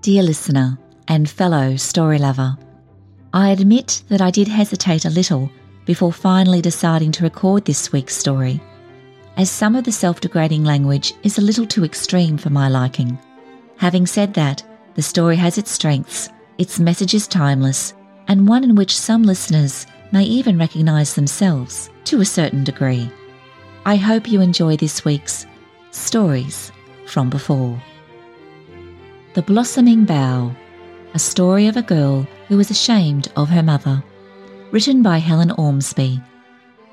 Dear listener and fellow story lover, I admit that I did hesitate a little before finally deciding to record this week's story, as some of the self-degrading language is a little too extreme for my liking. Having said that, the story has its strengths, its message is timeless, and one in which some listeners may even recognise themselves to a certain degree. I hope you enjoy this week's Stories from Before. The Blossoming Bough, a story of a girl who was ashamed of her mother. Written by Helen Ormsby.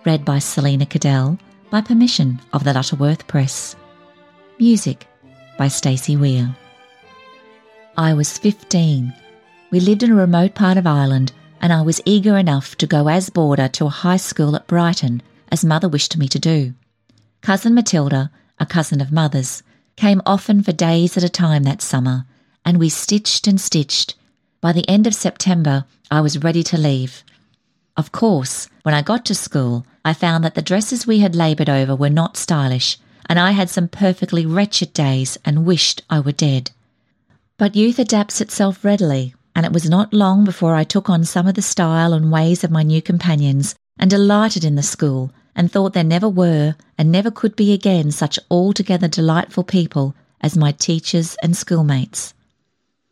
Read by Selina Cadell by permission of The Lutterworth Press. Music by Stacey Weir. I was 15. We lived in a remote part of Ireland and I was eager enough to go as boarder to a high school at Brighton, as Mother wished me to do. Cousin Matilda, a cousin of Mother's, came often for days at a time that summer, and we stitched and stitched. By the end of September, I was ready to leave. Of course, when I got to school, I found that the dresses we had laboured over were not stylish, and I had some perfectly wretched days and wished I were dead. But youth adapts itself readily, and it was not long before I took on some of the style and ways of my new companions, and delighted in the school, and thought there never were and never could be again such altogether delightful people as my teachers and schoolmates.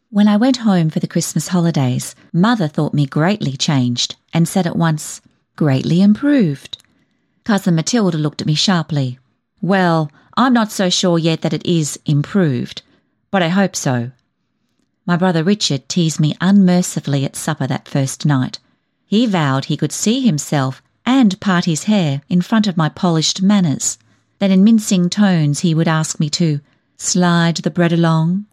When I went home for the Christmas holidays, Mother thought me greatly changed and said at once, "Greatly improved." Cousin Matilda looked at me sharply. "Well, I'm not so sure yet that it is improved, but I hope so." My brother Richard teased me unmercifully at supper that first night. He vowed he could see himself and part his hair in front of my polished manners. Then in mincing tones he would ask me to "slide the bread along."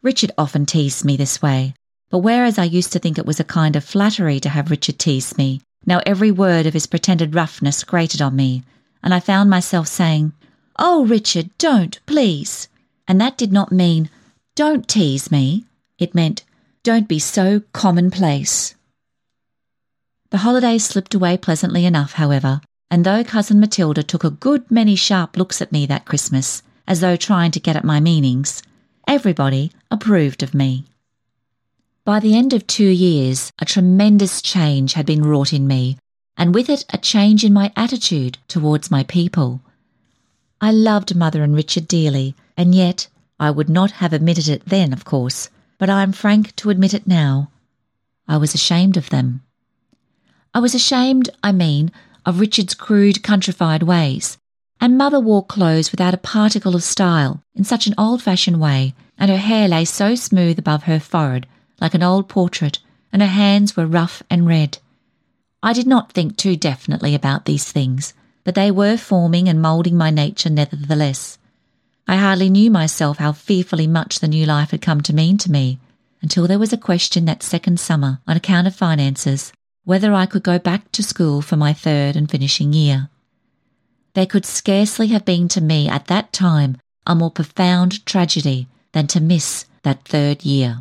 Richard often teased me this way, but whereas I used to think it was a kind of flattery to have Richard tease me, now every word of his pretended roughness grated on me, and I found myself saying, "Oh, Richard, don't, please." And that did not mean, "Don't tease me." It meant, "Don't be so commonplace." The holidays slipped away pleasantly enough, however, and though Cousin Matilda took a good many sharp looks at me that Christmas, as though trying to get at my meanings, everybody approved of me. By the end of 2 years, a tremendous change had been wrought in me, and with it a change in my attitude towards my people. I loved Mother and Richard dearly, and yet I would not have admitted it then, of course, but I am frank to admit it now. I was ashamed of them. I was ashamed, I mean, of Richard's crude, countrified ways, and Mother wore clothes without a particle of style in such an old-fashioned way, and her hair lay so smooth above her forehead like an old portrait, and her hands were rough and red. I did not think too definitely about these things, but they were forming and moulding my nature nevertheless. I hardly knew myself how fearfully much the new life had come to mean to me, until there was a question that second summer, on account of finances, whether I could go back to school for my third and finishing year. There could scarcely have been to me at that time a more profound tragedy than to miss that third year.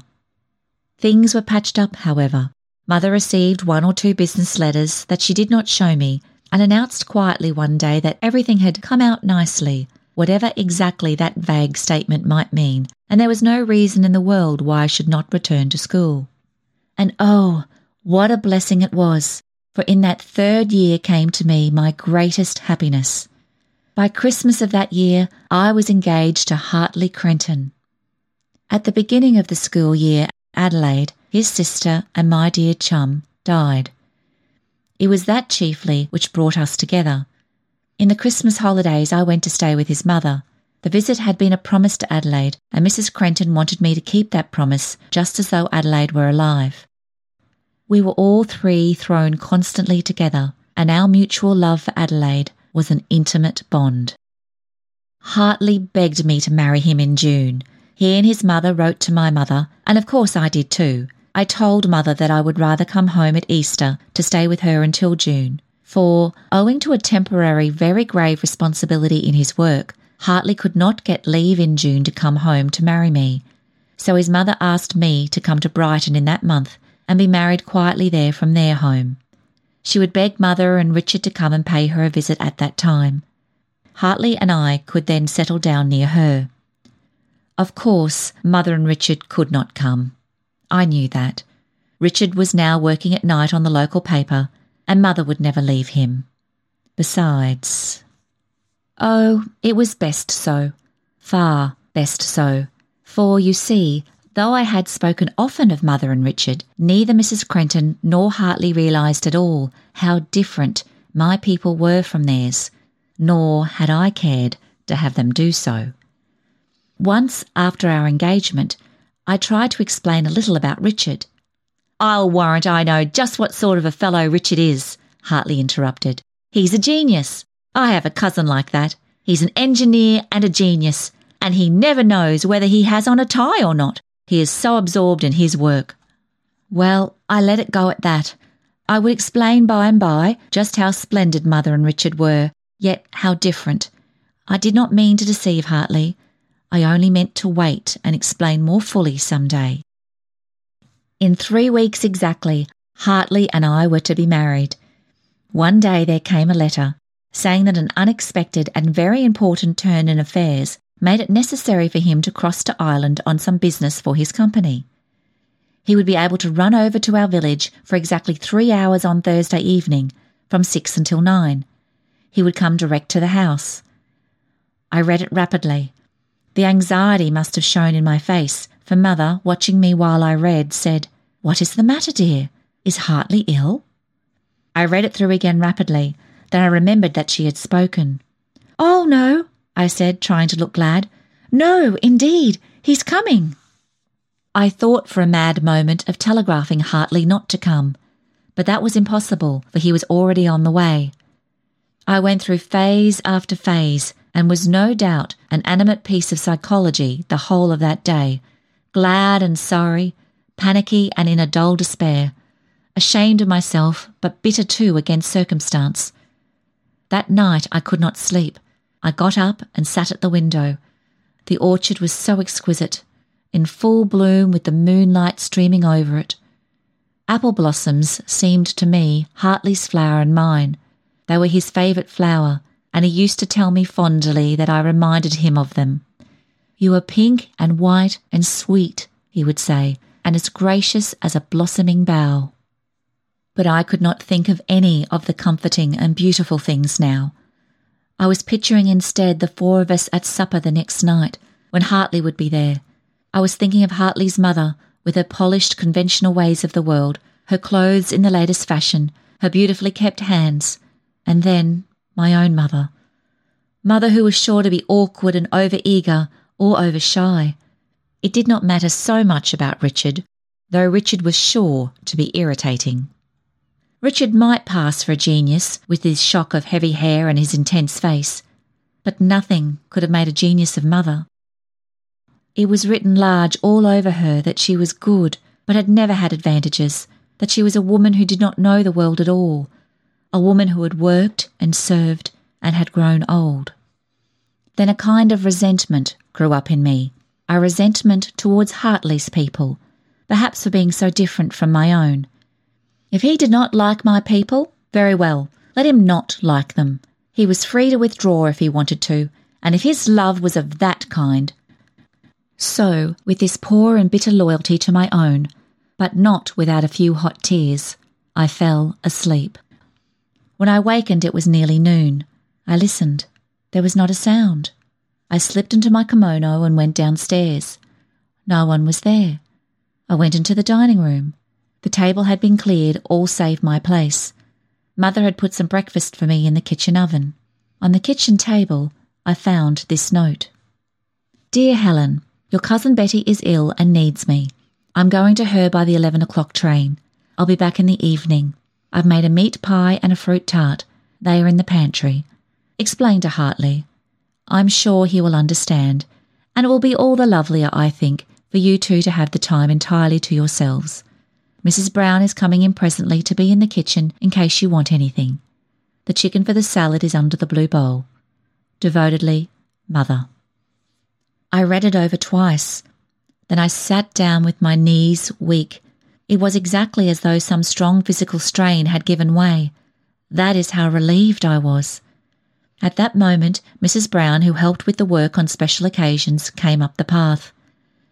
Things were patched up, however. Mother received 1 or 2 business letters that she did not show me, and announced quietly one day that everything had come out nicely, whatever exactly that vague statement might mean, and there was no reason in the world why I should not return to school. And oh, what a blessing it was! For in that third year came to me my greatest happiness. By Christmas of that year, I was engaged to Hartley Crenton. At the beginning of the school year, Adelaide, his sister, and my dear chum died. It was that chiefly which brought us together. In the Christmas holidays, I went to stay with his mother. The visit had been a promise to Adelaide, and Mrs. Crenton wanted me to keep that promise, just as though Adelaide were alive. We were all three thrown constantly together, and our mutual love for Adelaide was an intimate bond. Hartley begged me to marry him in June. He and his mother wrote to my mother, and of course I did too. I told Mother that I would rather come home at Easter to stay with her until June, for, owing to a temporary, very grave responsibility in his work, Hartley could not get leave in June to come home to marry me. So his mother asked me to come to Brighton in that month and be married quietly there from their home. She would beg Mother and Richard to come and pay her a visit at that time. Hartley and I could then settle down near her. Of course, Mother and Richard could not come. I knew that. Richard was now working at night on the local paper, and Mother would never leave him. Besides... Oh, it was best so. Far best so. For, you see, though I had spoken often of Mother and Richard, neither Mrs. Crenton nor Hartley realised at all how different my people were from theirs, nor had I cared to have them do so. Once after our engagement, I tried to explain a little about Richard. "I'll warrant I know just what sort of a fellow Richard is," Hartley interrupted. "He's a genius. I have a cousin like that. He's an engineer and a genius, and he never knows whether he has on a tie or not. He is so absorbed in his work." Well, I let it go at that. I would explain by and by just how splendid Mother and Richard were, yet how different. I did not mean to deceive Hartley. I only meant to wait and explain more fully some day. In 3 weeks exactly, Hartley and I were to be married. One day there came a letter, saying that an unexpected and very important turn in affairs made it necessary for him to cross to Ireland on some business for his company. He would be able to run over to our village for exactly 3 hours on Thursday evening, from 6 until 9. He would come direct to the house. I read it rapidly. The anxiety must have shown in my face, for Mother, watching me while I read, said, "What is the matter, dear? Is Hartley ill?" I read it through again rapidly. Then I remembered that she had spoken. "Oh, no," I said, trying to look glad. "No, indeed, he's coming." I thought for a mad moment of telegraphing Hartley not to come, but that was impossible, for he was already on the way. I went through phase after phase, and was no doubt an animate piece of psychology the whole of that day, glad and sorry, panicky and in a dull despair, ashamed of myself, but bitter too against circumstance. That night I could not sleep. I got up and sat at the window. The orchard was so exquisite, in full bloom with the moonlight streaming over it. Apple blossoms seemed to me Hartley's flower and mine. They were his favourite flower, and he used to tell me fondly that I reminded him of them. "You are pink and white and sweet," he would say, "and as gracious as a blossoming bough." But I could not think of any of the comforting and beautiful things now. I was picturing instead the four of us at supper the next night, when Hartley would be there. I was thinking of Hartley's mother, with her polished, conventional ways of the world, her clothes in the latest fashion, her beautifully kept hands, and then my own mother. Mother who was sure to be awkward and over-eager or over-shy. It did not matter so much about Richard, though Richard was sure to be irritating. Richard might pass for a genius, with his shock of heavy hair and his intense face, but nothing could have made a genius of Mother. It was written large all over her that she was good, but had never had advantages, that she was a woman who did not know the world at all, a woman who had worked and served and had grown old. Then a kind of resentment grew up in me, a resentment towards Hartley's people, perhaps for being so different from my own. If he did not like my people, very well, let him not like them. He was free to withdraw if he wanted to, and if his love was of that kind. So, with this poor and bitter loyalty to my own, but not without a few hot tears, I fell asleep. When I wakened it was nearly noon. I listened. There was not a sound. I slipped into my kimono and went downstairs. No one was there. I went into the dining room. The table had been cleared, all save my place. Mother had put some breakfast for me in the kitchen oven. On the kitchen table, I found this note. "Dear Helen, your cousin Betty is ill and needs me. I'm going to her by the 11 o'clock train. I'll be back in the evening. I've made a meat pie and a fruit tart. They are in the pantry. Explain to Hartley. I'm sure he will understand, and it will be all the lovelier, I think, for you two to have the time entirely to yourselves. Mrs. Brown is coming in presently to be in the kitchen in case you want anything. The chicken for the salad is under the blue bowl. Devotedly, Mother." I read it over twice. Then I sat down with my knees weak. It was exactly as though some strong physical strain had given way. That is how relieved I was. At that moment, Mrs. Brown, who helped with the work on special occasions, came up the path.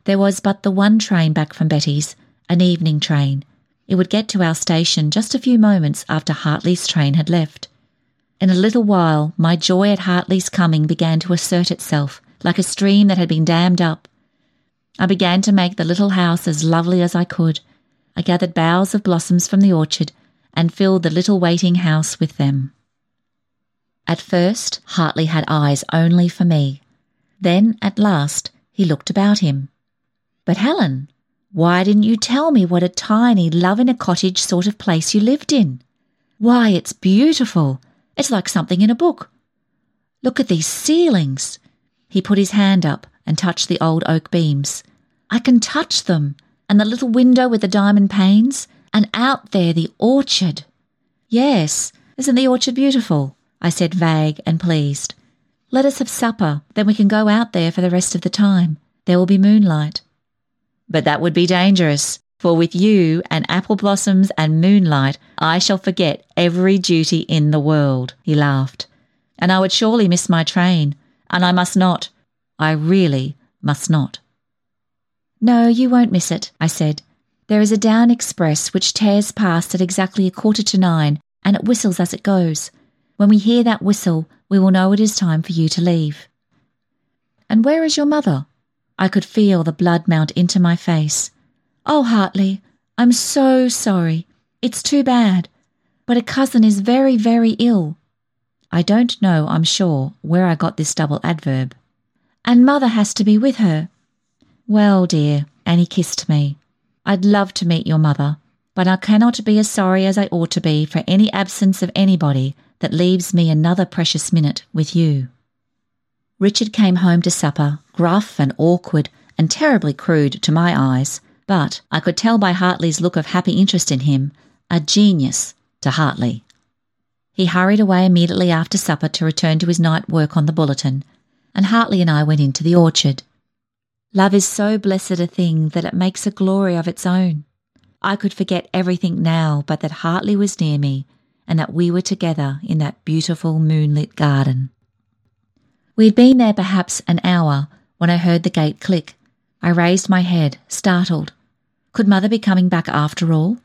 There was but the one train back from Betty's, an evening train. It would get to our station just a few moments after Hartley's train had left. In a little while, my joy at Hartley's coming began to assert itself, like a stream that had been dammed up. I began to make the little house as lovely as I could. I gathered boughs of blossoms from the orchard and filled the little waiting house with them. At first, Hartley had eyes only for me. Then, at last, he looked about him. "But Helen, why didn't you tell me what a tiny, love-in-a-cottage sort of place you lived in? Why, it's beautiful. It's like something in a book. Look at these ceilings." He put his hand up and touched the old oak beams. "I can touch them, and the little window with the diamond panes, and out there the orchard." "Yes, isn't the orchard beautiful?" I said, vague and pleased. "Let us have supper, then we can go out there for the rest of the time. There will be moonlight." "But that would be dangerous, for with you and apple blossoms and moonlight I shall forget every duty in the world," he laughed. "And I would surely miss my train, and I must not. I really must not." "No, you won't miss it," I said. "There is a down express which tears past at exactly 8:45, and it whistles as it goes. When we hear that whistle, we will know it is time for you to leave." "And where is your mother?" I could feel the blood mount into my face. "Oh, Hartley, I'm so sorry. It's too bad. But a cousin is very, very ill." I don't know, I'm sure, where I got this double adverb. "And mother has to be with her." "Well, dear," and he kissed me, "I'd love to meet your mother, but I cannot be as sorry as I ought to be for any absence of anybody that leaves me another precious minute with you." Richard came home to supper, gruff and awkward and terribly crude to my eyes, but I could tell by Hartley's look of happy interest in him, a genius to Hartley. He hurried away immediately after supper to return to his night work on the bulletin, and Hartley and I went into the orchard. Love is so blessed a thing that it makes a glory of its own. I could forget everything now but that Hartley was near me, and that we were together in that beautiful moonlit garden. We had been there perhaps an hour when I heard the gate click. I raised my head, startled. Could Mother be coming back after all?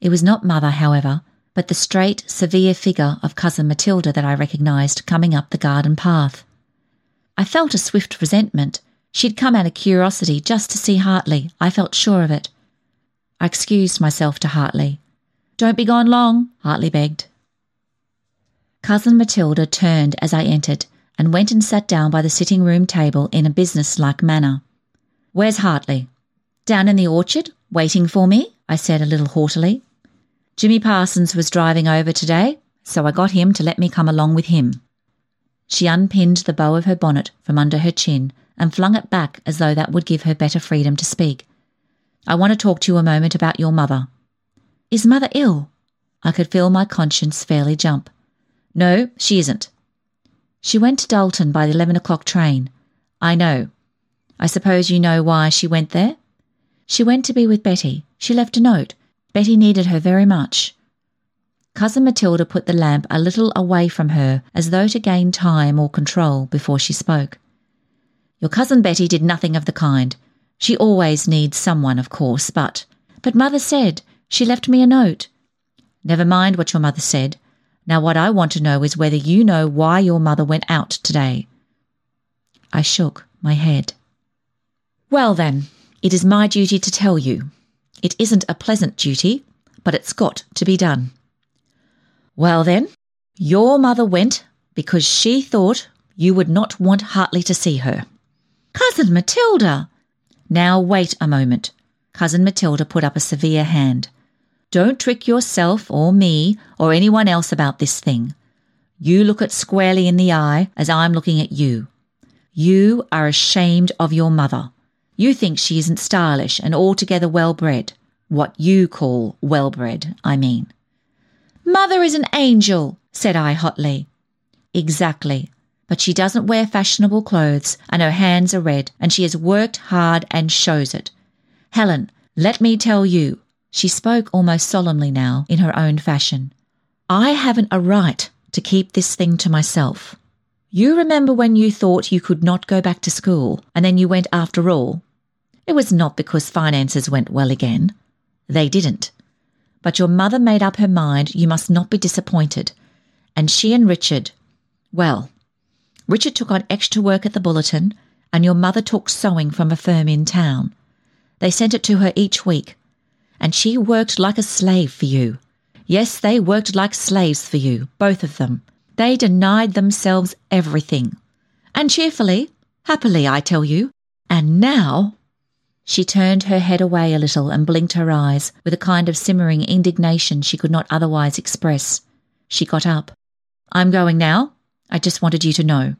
It was not Mother, however, but the straight, severe figure of Cousin Matilda that I recognised coming up the garden path. I felt a swift resentment. She'd come out of curiosity just to see Hartley, I felt sure of it. I excused myself to Hartley. "Don't be gone long," Hartley begged. Cousin Matilda turned as I entered and went and sat down by the sitting-room table in a business-like manner. "Where's Hartley?" "Down in the orchard, waiting for me," I said a little haughtily. "Jimmy Parsons was driving over today, so I got him to let me come along with him." She unpinned the bow of her bonnet from under her chin and flung it back as though that would give her better freedom to speak. "I want to talk to you a moment about your mother." "Is mother ill?" I could feel my conscience fairly jump. "No, she isn't." "She went to Dalton by the 11 o'clock train." "I know. I suppose you know why she went there?" "She went to be with Betty. She left a note. Betty needed her very much." Cousin Matilda put the lamp a little away from her as though to gain time or control before she spoke. "Your cousin Betty did nothing of the kind. She always needs someone, of course, but mother said... she left me a note." "Never mind what your mother said. Now what I want to know is whether you know why your mother went out today." I shook my head. "Well then, it is my duty to tell you. It isn't a pleasant duty, but it's got to be done. Well then, your mother went because she thought you would not want Hartley to see her." "Cousin Matilda!" "Now wait a moment." Cousin Matilda put up a severe hand. "Don't trick yourself or me or anyone else about this thing. You look it squarely in the eye as I'm looking at you. You are ashamed of your mother. You think she isn't stylish and altogether well-bred. What you call well-bred, I mean." "Mother is an angel," said I hotly. "Exactly. But she doesn't wear fashionable clothes, and her hands are red, and she has worked hard and shows it. Helen, let me tell you," she spoke almost solemnly now in her own fashion, "I haven't a right to keep this thing to myself. You remember when you thought you could not go back to school, and then you went after all. It was not because finances went well again. They didn't. But your mother made up her mind you must not be disappointed. And she and Richard, well, Richard took on extra work at the Bulletin, and your mother took sewing from a firm in town. They sent it to her each week, and she worked like a slave for you. Yes, they worked like slaves for you, both of them. They denied themselves everything. And cheerfully, happily, I tell you. And now... She turned her head away a little and blinked her eyes with a kind of simmering indignation she could not otherwise express. She got up. I'm going now. I just wanted you to know.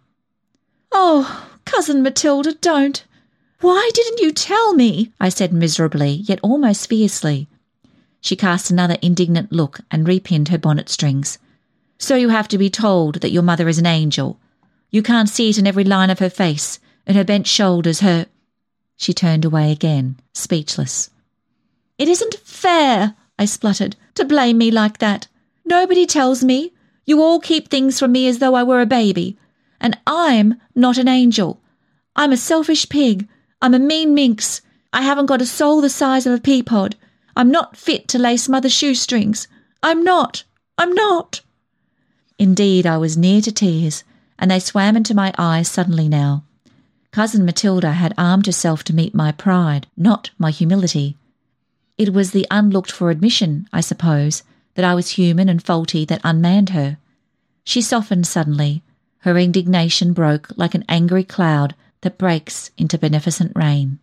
Oh, Cousin Matilda, don't. Why didn't you tell me? I said miserably, yet almost fiercely. She cast another indignant look and repinned her bonnet strings. So you have to be told that your mother is an angel. You can't see it in every line of her face, in her bent shoulders, her... She turned away again, speechless. It isn't fair, I spluttered, to blame me like that. Nobody tells me. You all keep things from me as though I were a baby. And I'm not an angel. I'm a selfish pig. I'm a mean minx. I haven't got a soul the size of a pea pod. I'm not fit to lace mother's shoestrings. I'm not. I'm not. Indeed, I was near to tears, and they swam into my eyes suddenly now. Cousin Matilda had armed herself to meet my pride, not my humility. It was the unlooked-for admission, I suppose, that I was human and faulty that unmanned her. She softened suddenly. Her indignation broke like an angry cloud that breaks into beneficent rain.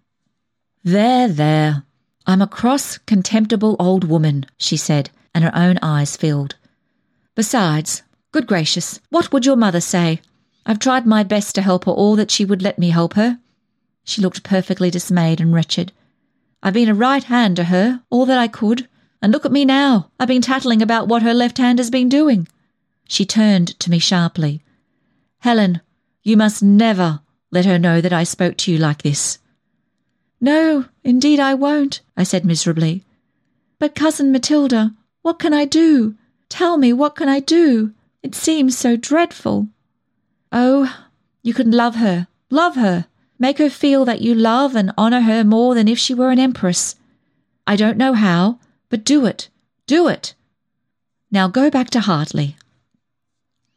There, there. I'm a cross, contemptible old woman, she said, and her own eyes filled. Besides... Good gracious, what would your mother say? I've tried my best to help her all that she would let me help her. She looked perfectly dismayed and wretched. I've been a right hand to her, all that I could, and look at me now. I've been tattling about what her left hand has been doing. She turned to me sharply. Helen, you must never let her know that I spoke to you like this. No, indeed I won't, I said miserably. But Cousin Matilda, what can I do? Tell me, what can I do? It seems so dreadful. Oh, you can love her, make her feel that you love and honour her more than if she were an empress. I don't know how, but do it, do it. Now go back to Hartley.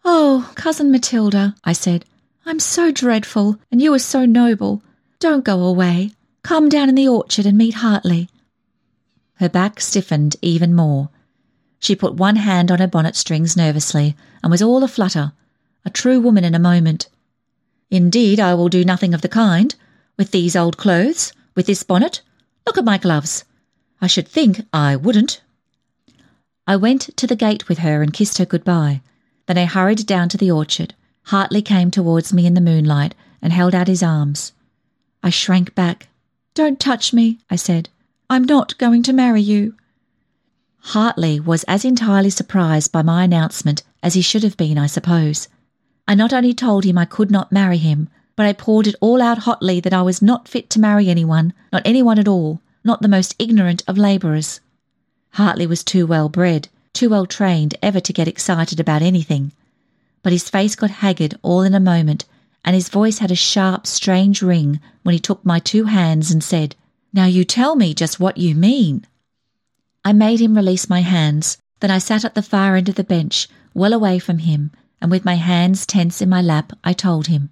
Oh, Cousin Matilda, I said, I'm so dreadful and you are so noble. Don't go away. Come down in the orchard and meet Hartley. Her back stiffened even more. She put one hand on her bonnet strings nervously and was all aflutter, a true woman in a moment. Indeed, I will do nothing of the kind. With these old clothes, with this bonnet, look at my gloves. I should think I wouldn't. I went to the gate with her and kissed her goodbye. Then I hurried down to the orchard. Hartley came towards me in the moonlight and held out his arms. I shrank back. Don't touch me, I said. I'm not going to marry you. Hartley was as entirely surprised by my announcement as he should have been, I suppose. I not only told him I could not marry him, but I poured it all out hotly that I was not fit to marry anyone, not anyone at all, not the most ignorant of labourers. Hartley was too well bred, too well trained ever to get excited about anything. But his face got haggard all in a moment, and his voice had a sharp, strange ring when he took my two hands and said, Now you tell me just what you mean. I made him release my hands, then I sat at the far end of the bench, well away from him, and with my hands tense in my lap, I told him.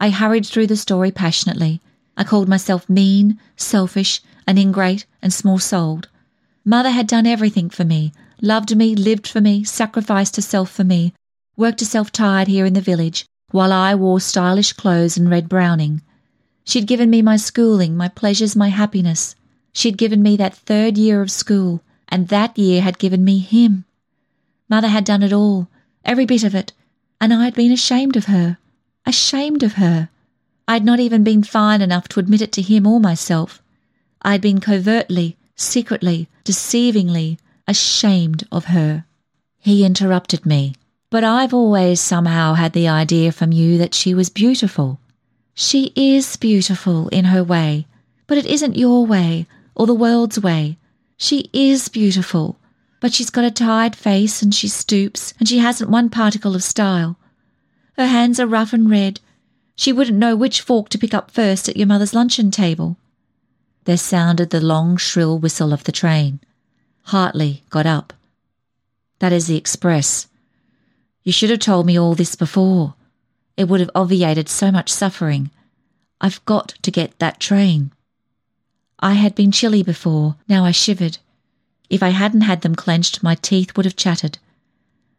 I hurried through the story passionately. I called myself mean, selfish, and ingrate, and small-souled. Mother had done everything for me, loved me, lived for me, sacrificed herself for me, worked herself tired here in the village, while I wore stylish clothes and read Browning. She'd given me my schooling, my pleasures, my happiness. She'd given me that third year of school, and that year had given me him. Mother had done it all, every bit of it, and I had been ashamed of her, ashamed of her. I had not even been fine enough to admit it to him or myself. I had been covertly, secretly, deceivingly ashamed of her. He interrupted me. But I've always somehow had the idea from you that she was beautiful. She is beautiful in her way, but it isn't your way. Or the world's way. She is beautiful, but she's got a tired face and she stoops and she hasn't one particle of style. Her hands are rough and red. She wouldn't know which fork to pick up first at your mother's luncheon table." There sounded the long, shrill whistle of the train. Hartley got up. "That is the express. You should have told me all this before. It would have obviated so much suffering. I've got to get that train." I had been chilly before. Now I shivered. If I hadn't had them clenched, my teeth would have chattered.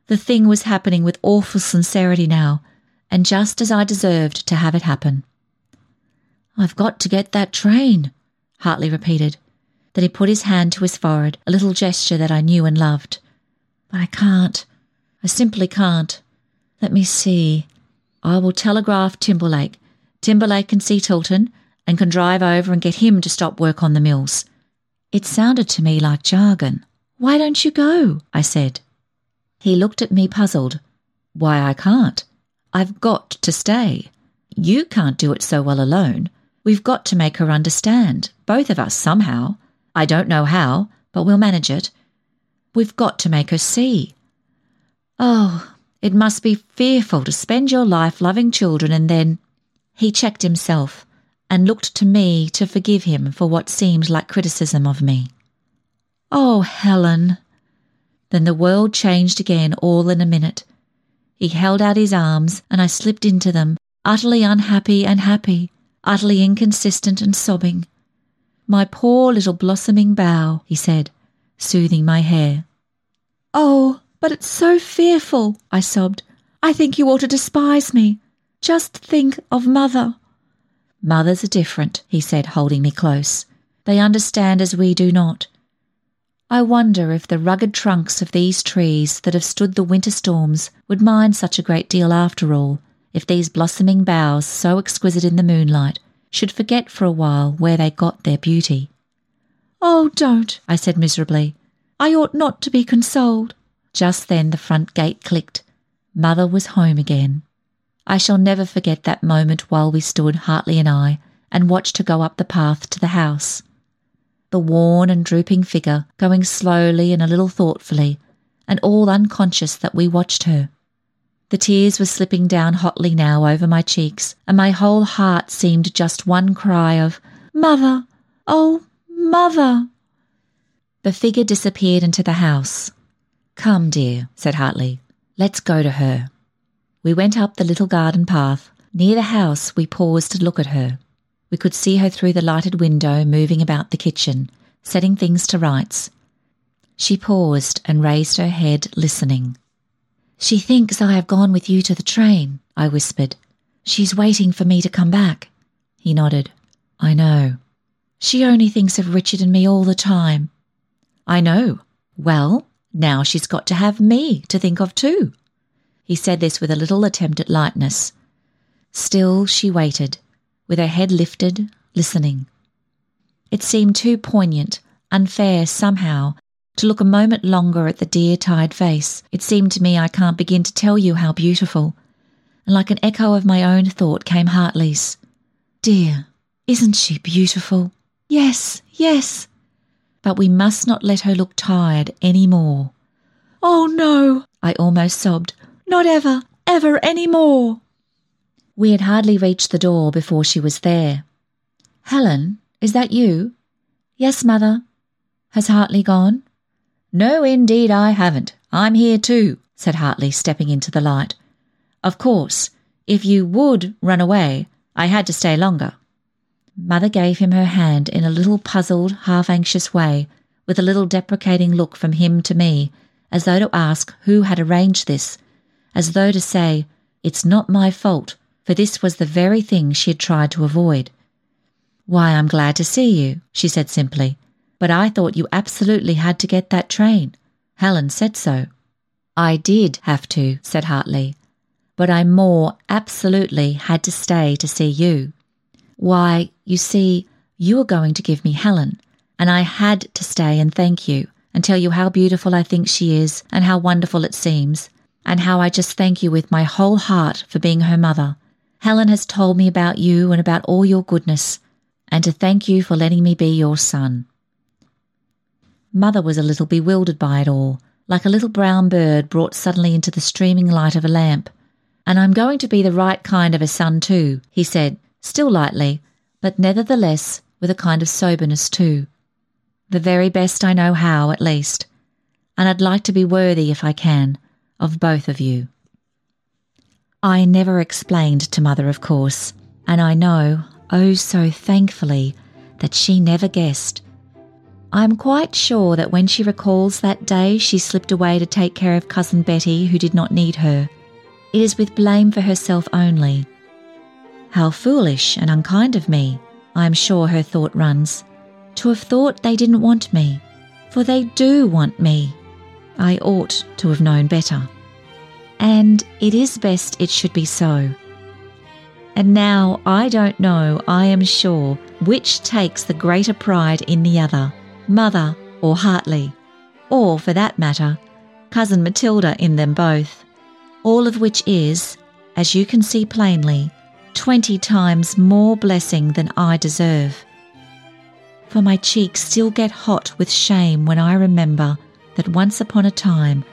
The thing was happening with awful sincerity now, and just as I deserved to have it happen. "I've got to get that train," Hartley repeated. Then he put his hand to his forehead, a little gesture that I knew and loved. "But I can't. I simply can't. Let me see. I will telegraph Timberlake. Timberlake can see Tilton and can drive over and get him to stop work on the mills." It sounded to me like jargon. "Why don't you go?" I said. He looked at me puzzled. "Why, I can't. I've got to stay. You can't do it so well alone. We've got to make her understand, both of us somehow. I don't know how, but we'll manage it. We've got to make her see. Oh, it must be fearful to spend your life loving children and then—" He checked himself and looked to me to forgive him for what seemed like criticism of me. "Oh, Helen!" Then the world changed again all in a minute. He held out his arms and I slipped into them, utterly unhappy and happy, utterly inconsistent and sobbing. "My poor little blossoming bough," he said, soothing my hair. "Oh, but it's so fearful," I sobbed. "I think you ought to despise me. Just think of Mother." "Mothers are different," he said, holding me close. "They understand as we do not." I wonder if the rugged trunks of these trees that have stood the winter storms would mind such a great deal after all, if these blossoming boughs, so exquisite in the moonlight, should forget for a while where they got their beauty. "Oh, don't," I said miserably. "I ought not to be consoled." Just then the front gate clicked. Mother was home again. I shall never forget that moment while we stood, Hartley and I, and watched her go up the path to the house. The worn and drooping figure going slowly and a little thoughtfully, and all unconscious that we watched her. The tears were slipping down hotly now over my cheeks, and my whole heart seemed just one cry of, "Mother! Oh, Mother!" The figure disappeared into the house. "Come, dear," said Hartley. "Let's go to her." We went up the little garden path. Near the house we paused to look at her. We could see her through the lighted window moving about the kitchen, setting things to rights. She paused and raised her head, listening. "She thinks I have gone with you to the train," I whispered. "She's waiting for me to come back." He nodded. "I know." "She only thinks of Richard and me all the time." "I know. Well, now she's got to have me to think of too." He said this with a little attempt at lightness. Still she waited, with her head lifted, listening. It seemed too poignant, unfair somehow, to look a moment longer at the dear tired face. It seemed to me I can't begin to tell you how beautiful. And like an echo of my own thought came Hartley's. "Dear, isn't she beautiful?" "Yes, yes." "But we must not let her look tired any more." "Oh, no," I almost sobbed. "Not ever, ever any more." We had hardly reached the door before she was there. "Helen, is that you?" "Yes, Mother." "Has Hartley gone?" "No, indeed I haven't. I'm here too," said Hartley, stepping into the light. "Of course, if you would run away, I had to stay longer." Mother gave him her hand in a little puzzled, half-anxious way, with a little deprecating look from him to me, as though to ask who had arranged this, as though to say, "It's not my fault," for this was the very thing she had tried to avoid. "Why, I'm glad to see you," she said simply, "but I thought you absolutely had to get that train. Helen said so." "I did have to," said Hartley, "but I more absolutely had to stay to see you. Why, you see, you were going to give me Helen, and I had to stay and thank you and tell you how beautiful I think she is and how wonderful it seems, and how I just thank you with my whole heart for being her mother. Helen has told me about you and about all your goodness, and to thank you for letting me be your son." Mother was a little bewildered by it all, like a little brown bird brought suddenly into the streaming light of a lamp. "And I'm going to be the right kind of a son too," he said, still lightly, but nevertheless with a kind of soberness too. "The very best I know how, at least. And I'd like to be worthy, if I can, of both of you." I never explained to Mother, of course, and I know, oh so thankfully, that she never guessed. I am quite sure that when she recalls that day she slipped away to take care of Cousin Betty, who did not need her, it is with blame for herself only. How foolish and unkind of me, I am sure her thought runs, to have thought they didn't want me, for they do want me. I ought to have known better. And it is best it should be so. And now I don't know, I am sure, which takes the greater pride in the other, Mother or Hartley, or, for that matter, Cousin Matilda in them both, all of which is, as you can see plainly, 20 times more blessing than I deserve. For my cheeks still get hot with shame when I remember that once upon a time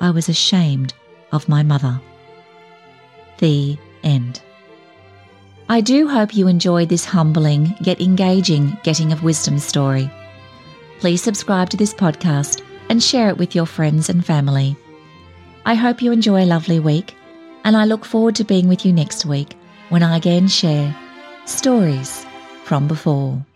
I was ashamed of my mother. The end. I do hope you enjoyed this humbling yet engaging Getting of Wisdom story. Please subscribe to this podcast and share it with your friends and family. I hope you enjoy a lovely week, and I look forward to being with you next week when I again share Stories from Before.